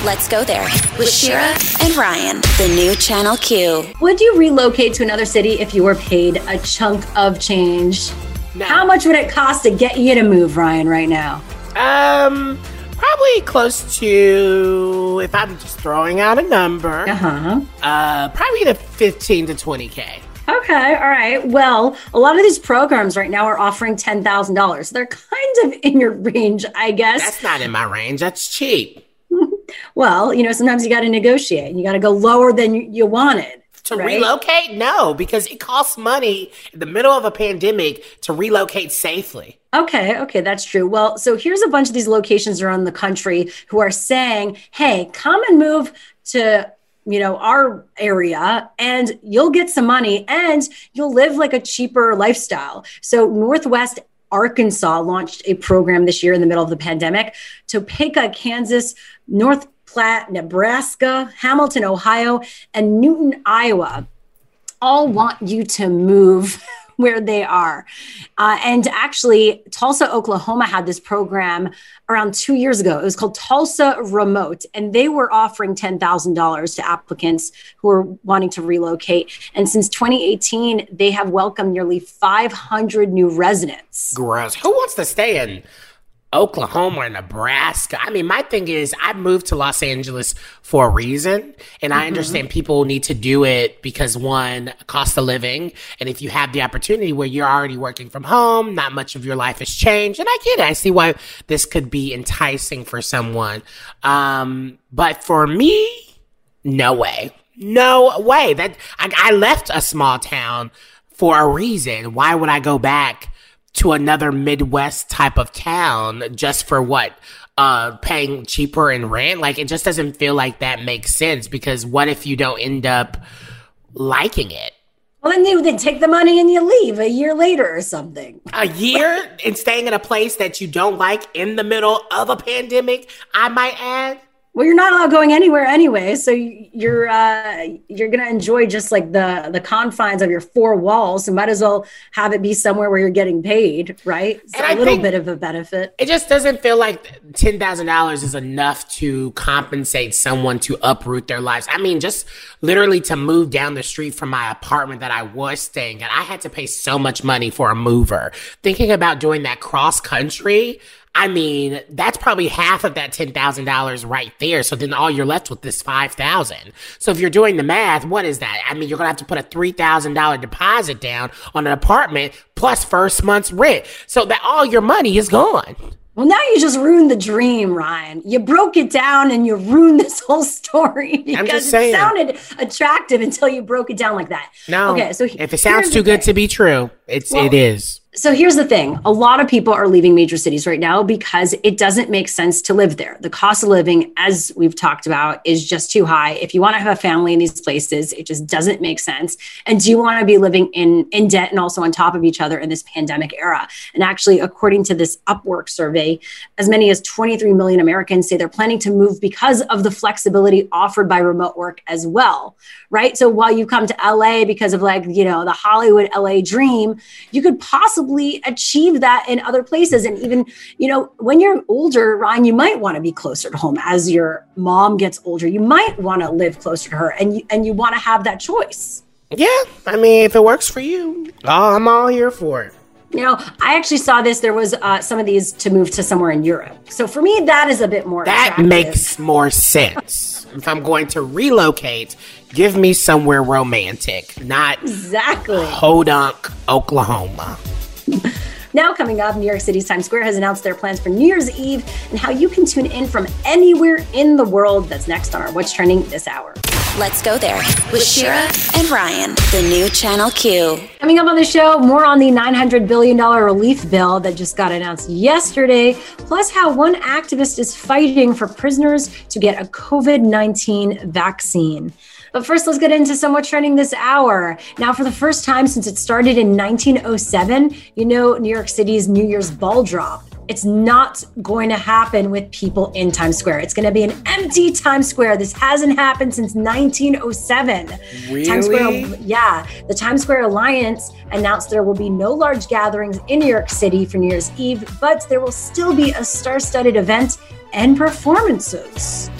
Let's go there with Shira and Ryan, the new Channel Q. Would you relocate to another city if you were paid a chunk of change? No. How much would it cost to get you to move, Ryan, right now? Um, probably close to, if I'm just throwing out a number, uh-huh. uh, probably to fifteen to twenty K. Okay. All right. Well, a lot of these programs right now are offering ten thousand dollars. They're kind of in your range, I guess. That's not in my range. That's cheap. Well, you know, sometimes you got to negotiate. You got to go lower than you, you wanted. To right? relocate? No, because it costs money in the middle of a pandemic to relocate safely. Okay. Okay. That's true. Well, so here's a bunch of these locations around the country who are saying, hey, come and move to, you know, our area and you'll get some money and you'll live like a cheaper lifestyle. So Northwest Arkansas launched a program this year in the middle of the pandemic. Topeka, Kansas, North Platte, Nebraska, Hamilton, Ohio, and Newton, Iowa all want you to move where they are. Uh, and actually, Tulsa, Oklahoma had this program around two years ago. It was called Tulsa Remote, and they were offering ten thousand dollars to applicants who are wanting to relocate. And since twenty eighteen, they have welcomed nearly five hundred new residents. Gross. Who wants to stay in Oklahoma or Nebraska? I mean, my thing is I moved to Los Angeles for a reason, and I mm-hmm. understand people need to do it because, one, cost of living, and if you have the opportunity where you're already working from home, not much of your life has changed, and I get it. I see why this could be enticing for someone. Um, but for me, no way. No way. That I, I left a small town for a reason. Why would I go back to another Midwest type of town just for what? Uh, paying cheaper in rent? Like, it just doesn't feel like that makes sense, because what if you don't end up liking it? Well, then you then take the money and you leave a year later or something. A year and staying in a place that you don't like in the middle of a pandemic, I might add. Well, you're not allowed going anywhere anyway, so you're uh, you're gonna enjoy just like the the confines of your four walls. So might as well have it be somewhere where you're getting paid, right? So a little bit of a benefit. It just doesn't feel like ten thousand dollars is enough to compensate someone to uproot their lives. I mean, just literally to move down the street from my apartment that I was staying at, I had to pay so much money for a mover. Thinking about doing that cross country, I mean, that's probably half of that ten thousand dollars right there. So then all you're left with is five thousand dollars. So if you're doing the math, what is that? I mean, you're going to have to put a three thousand dollars deposit down on an apartment plus first month's rent. So that all your money is gone. Well, now you just ruined the dream, Ryan. You broke it down and you ruined this whole story because it sounded attractive until you broke it down like that. No. Okay. So he- if it sounds too good to be true, it's well, it is. So here's the thing. A lot of people are leaving major cities right now because it doesn't make sense to live there. The cost of living, as we've talked about, is just too high. If you want to have a family in these places, it just doesn't make sense. And do you want to be living in, in debt and also on top of each other in this pandemic era? And actually, according to this Upwork survey, as many as twenty-three million Americans say they're planning to move because of the flexibility offered by remote work as well, right? So while you come to L A because of like, you know, the Hollywood L A dream, you could possibly achieve that in other places. And even, you know, when you're older, Ryan, you might want to be closer to home. As your mom gets older, you might want to live closer to her, and you, and you want to have that choice. Yeah. I mean, if it works for you, oh, I'm all here for it. You know, I actually saw this. There was uh, some of these to move to somewhere in Europe. So for me, that is a bit more That attractive. Makes more sense. If I'm going to relocate, give me somewhere romantic, not exactly Hodunk, Oklahoma. Now coming up, New York City's Times Square has announced their plans for New Year's Eve and how you can tune in from anywhere in the world. That's next on our What's Trending this hour. Let's go there with Shira and Ryan, the new Channel Q. Coming up on the show, more on the nine hundred billion dollars relief bill that just got announced yesterday, plus how one activist is fighting for prisoners to get a covid nineteen vaccine. But first, let's get into some What's Trending this hour. Now, for the first time since it started in nineteen oh seven, you know New York City's New Year's ball drop. It's not going to happen with people in Times Square. It's going to be an empty Times Square. This hasn't happened since nineteen oh seven. Really? Times Square, yeah. The Times Square Alliance announced there will be no large gatherings in New York City for New Year's Eve, but there will still be a star-studded event and performances.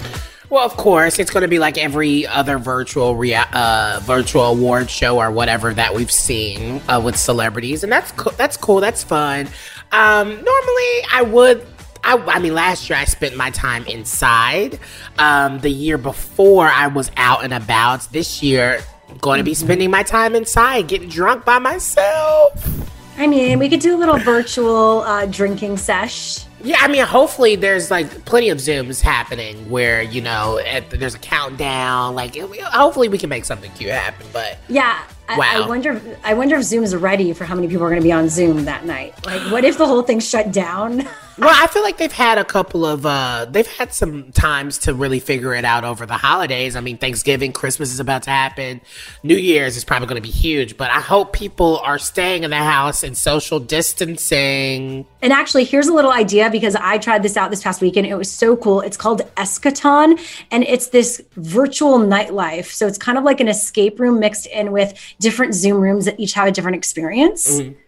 Well, of course, it's going to be like every other virtual rea- uh, virtual award show or whatever that we've seen uh, with celebrities. And that's, co- that's cool. That's fun. Um, normally, I would... I, I mean, last year I spent my time inside. Um, the year before, I was out and about. This year... going to be spending my time inside getting drunk by myself. I mean, we could do a little virtual uh, drinking sesh. Yeah, I mean, hopefully there's like plenty of Zooms happening where, you know, at, there's a countdown. Like, hopefully we can make something cute happen. But yeah, wow. I, I wonder. I wonder if Zoom is ready for how many people are going to be on Zoom that night. Like, what if the whole thing shut down? Well, I feel like they've had a couple of, uh, they've had some times to really figure it out over the holidays. I mean, Thanksgiving, Christmas is about to happen. New Year's is probably going to be huge, but I hope people are staying in the house and social distancing. And actually, here's a little idea because I tried this out this past weekend. It was so cool. It's called Eschaton, and it's this virtual nightlife. So it's kind of like an escape room mixed in with different Zoom rooms that each have a different experience. Mm-hmm.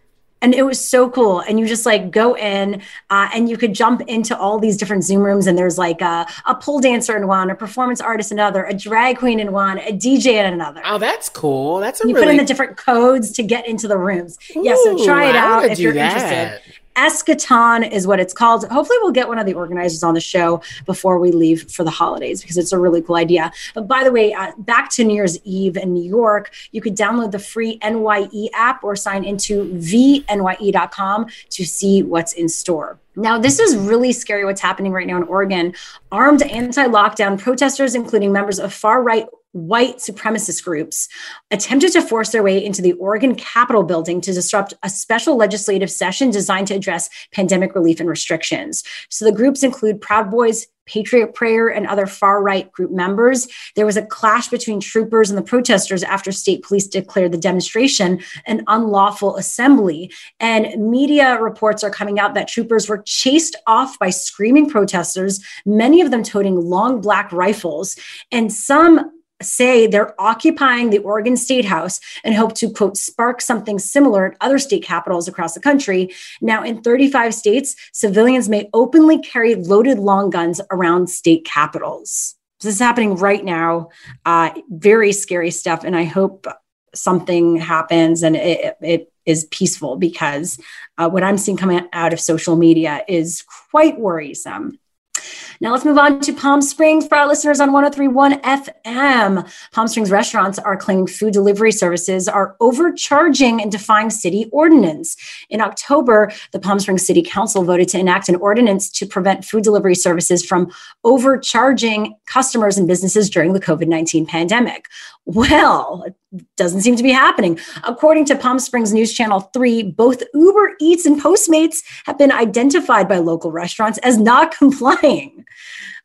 And it was so cool. And you just like go in uh, and you could jump into all these different Zoom rooms. And there's like a, a pole dancer in one, a performance artist in another, a drag queen in one, a D J in another. Oh, that's cool. That's a you really... put in the different codes to get into the rooms. Ooh, yeah, so try it out if you're that. Interested. Eschaton is what it's called. Hopefully we'll get one of the organizers on the show before we leave for the holidays because it's a really cool idea. But by the way, uh, back to New Year's Eve in New York, you could download the free N Y E app or sign into v n y e dot com to see what's in store. Now, this is really scary what's happening right now in Oregon. Armed anti-lockdown protesters, including members of far-right white supremacist groups, attempted to force their way into the Oregon Capitol building to disrupt a special legislative session designed to address pandemic relief and restrictions. So the groups include Proud Boys, Patriot Prayer, and other far-right group members. There was a clash between troopers and the protesters after state police declared the demonstration an unlawful assembly. And media reports are coming out that troopers were chased off by screaming protesters, many of them toting long black rifles, and some say they're occupying the Oregon State House and hope to, quote, spark something similar at other state capitals across the country. Now, in thirty-five states, civilians may openly carry loaded long guns around state capitals. This is happening right now. Uh, very scary stuff. And I hope something happens and it, it is peaceful because uh, what I'm seeing coming out of social media is quite worrisome. Now let's move on to Palm Springs for our listeners on one oh three point one F M. Palm Springs restaurants are claiming food delivery services are overcharging and defying city ordinance. In October, the Palm Springs City Council voted to enact an ordinance to prevent food delivery services from overcharging customers and businesses during the COVID nineteen pandemic. Well, it doesn't seem to be happening. According to Palm Springs News Channel three, both Uber Eats and Postmates have been identified by local restaurants as not complying.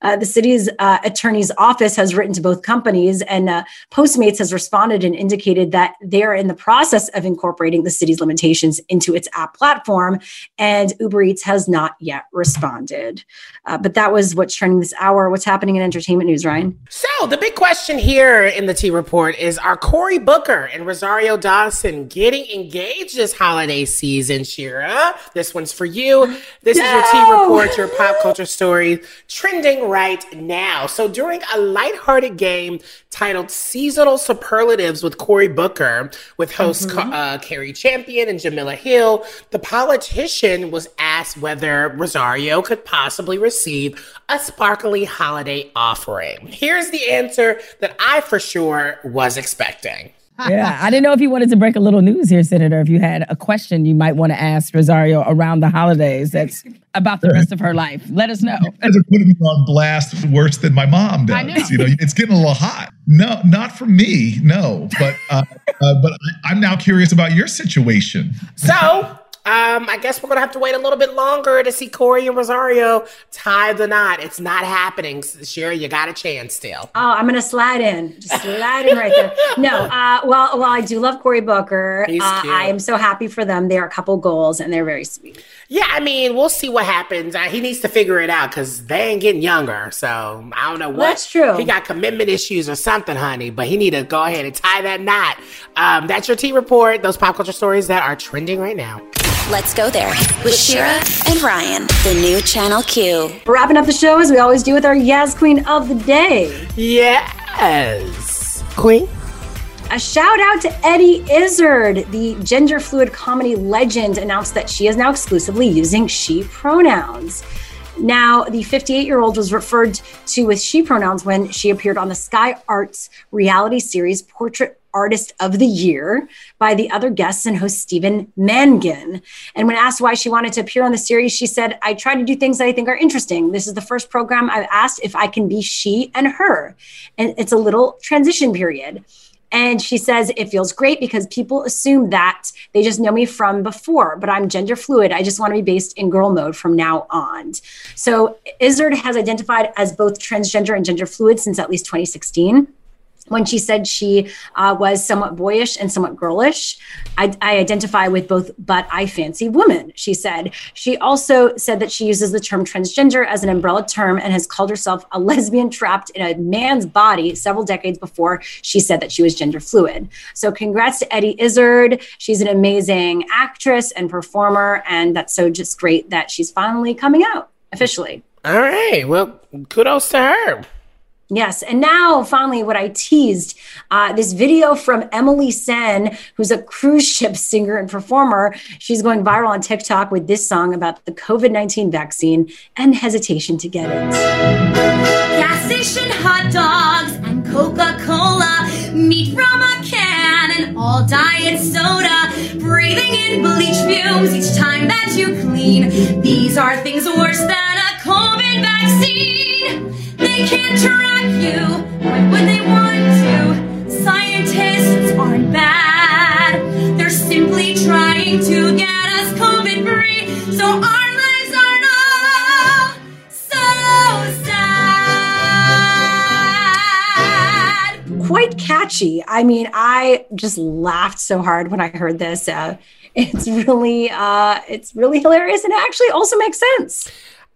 Uh, the city's uh, attorney's office has written to both companies, and uh, Postmates has responded and indicated that they're in the process of incorporating the city's limitations into its app platform, and Uber Eats has not yet responded. Uh, but that was what's trending this hour. What's happening in entertainment news, Ryan? So the big question here in the T Report is, are Cory Booker and Rosario Dawson getting engaged this holiday season, Shira? This one's for you. This no! is your T Report, your pop culture story trending right now. So during a lighthearted game titled Seasonal Superlatives with Cory Booker, with hosts mm-hmm. uh, Carrie Champion and Jamila Hill, the politician was asked whether Rosario could possibly receive a sparkly holiday offering. Here's the answer that I for sure was expecting. Yeah, I didn't know if you wanted to break a little news here, Senator. If you had a question you might want to ask Rosario around the holidays that's about the rest of her life, let us know. You guys are putting me on blast worse than my mom does. I know. You know, it's getting a little hot. No, not for me, no. But uh, uh, but I'm now curious about your situation. So... Um, I guess we're going to have to wait a little bit longer to see Cory and Rosario tie the knot. It's not happening. Sherry, you got a chance still. Oh, I'm going to slide in. Just slide in right there. No, uh, well, well, I do love Cory Booker. Uh, I am so happy for them. They are a couple goals, and they're very sweet. Yeah, I mean, we'll see what happens. Uh, he needs to figure it out because they ain't getting younger. So I don't know what. That's true. He got commitment issues or something, honey, but he need to go ahead and tie that knot. Um, that's your T Report. Those pop culture stories that are trending right now. Let's go there with Shira and Ryan, the new Channel Q. We're wrapping up the show as we always do with our Yes Queen of the Day. Yes Queen. A shout out to Eddie Izzard. The gender fluid comedy legend announced that she is now exclusively using she pronouns. Now, the fifty-eight-year-old was referred to with she pronouns when she appeared on the Sky Arts reality series Portrait Artist of the Year by the other guests and host Stephen Mangan. And when asked why she wanted to appear on the series, she said, I try to do things that I think are interesting. This is the first program I've asked if I can be she and her. And it's a little transition period. And she says, it feels great because people assume that they just know me from before, but I'm gender fluid. I just want to be based in girl mode from now on. So Izzard has identified as both transgender and gender fluid since at least twenty sixteen. When she said she uh, was somewhat boyish and somewhat girlish. I, I identify with both, but I fancy women, she said. She also said that she uses the term transgender as an umbrella term and has called herself a lesbian trapped in a man's body several decades before she said that she was gender fluid. So congrats to Eddie Izzard. She's an amazing actress and performer, and that's so just great that she's finally coming out officially. All right. Well, kudos to her. Yes. And now, finally, what I teased, uh, this video from Emily Sen, who's a cruise ship singer and performer. She's going viral on TikTok with this song about the covid nineteen vaccine and hesitation to get it. Gas station hot dogs and Coca-Cola, meat from a can and all diet soda, breathing in bleach fumes each time that you clean. These are things worse than a COVID vaccine. They can't track you, why would they want to? Scientists aren't bad, they're simply trying to get us COVID-free, so our lives aren't all so sad. Quite catchy. I mean, I just laughed so hard when I heard this. Uh, it's really, uh, it's really hilarious, and it actually also makes sense.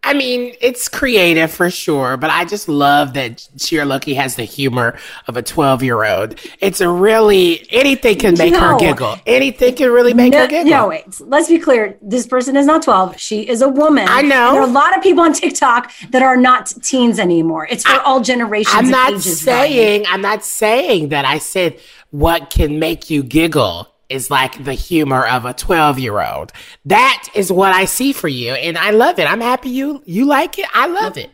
I mean, it's creative for sure, but I just love that Sheer Lucky has the humor of a twelve-year-old. It's a really, anything can make no. her giggle. Anything can really make no, her giggle. No, wait. Let's be clear. This person is not twelve. She is a woman. I know. There are a lot of people on TikTok that are not teens anymore. It's for I, all generations I'm not ages, saying, right? I'm not saying that. I said what can make you giggle is like the humor of a twelve-year-old. That is what I see for you, and I love it. I'm happy you you like it. I love it.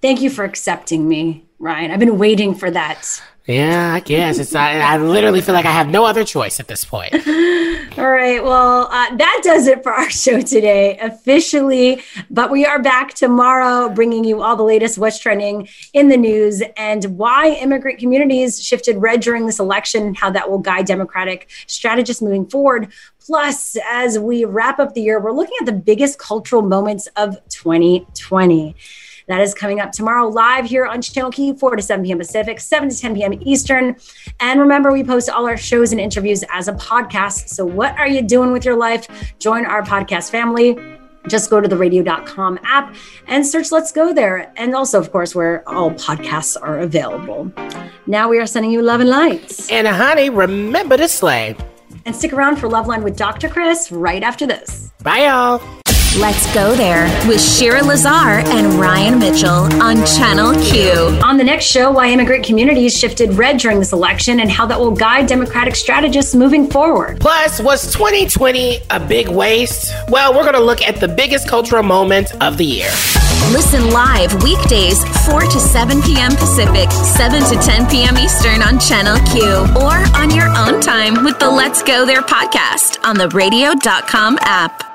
Thank you for accepting me, Ryan. I've been waiting for that. Yeah, I guess. It's not, I literally feel like I have no other choice at this point. All right. Well, uh, that does it for our show today, officially. But we are back tomorrow bringing you all the latest what's trending in the news and why immigrant communities shifted red during this election and how that will guide Democratic strategists moving forward. Plus, as we wrap up the year, we're looking at the biggest cultural moments of twenty twenty. That is coming up tomorrow live here on Channel Q, four to seven p.m. Pacific, seven to ten p.m. Eastern. And remember, we post all our shows and interviews as a podcast. So what are you doing with your life? Join our podcast family. Just go to the radio dot com app and search Let's Go there. And also, of course, where all podcasts are available. Now we are sending you love and lights. And honey, remember to slay. And stick around for Love Line with Doctor Chris right after this. Bye, y'all. Let's Go There with Shira Lazar and Ryan Mitchell on Channel Q. On the next show, why immigrant communities shifted red during this election and how that will guide Democratic strategists moving forward. Plus, was twenty twenty a big waste? Well, we're going to look at the biggest cultural moment of the year. Listen live weekdays, four to seven p.m. Pacific, seven to ten p.m. Eastern on Channel Q, or on your own time with the Let's Go There podcast on the radio dot com app.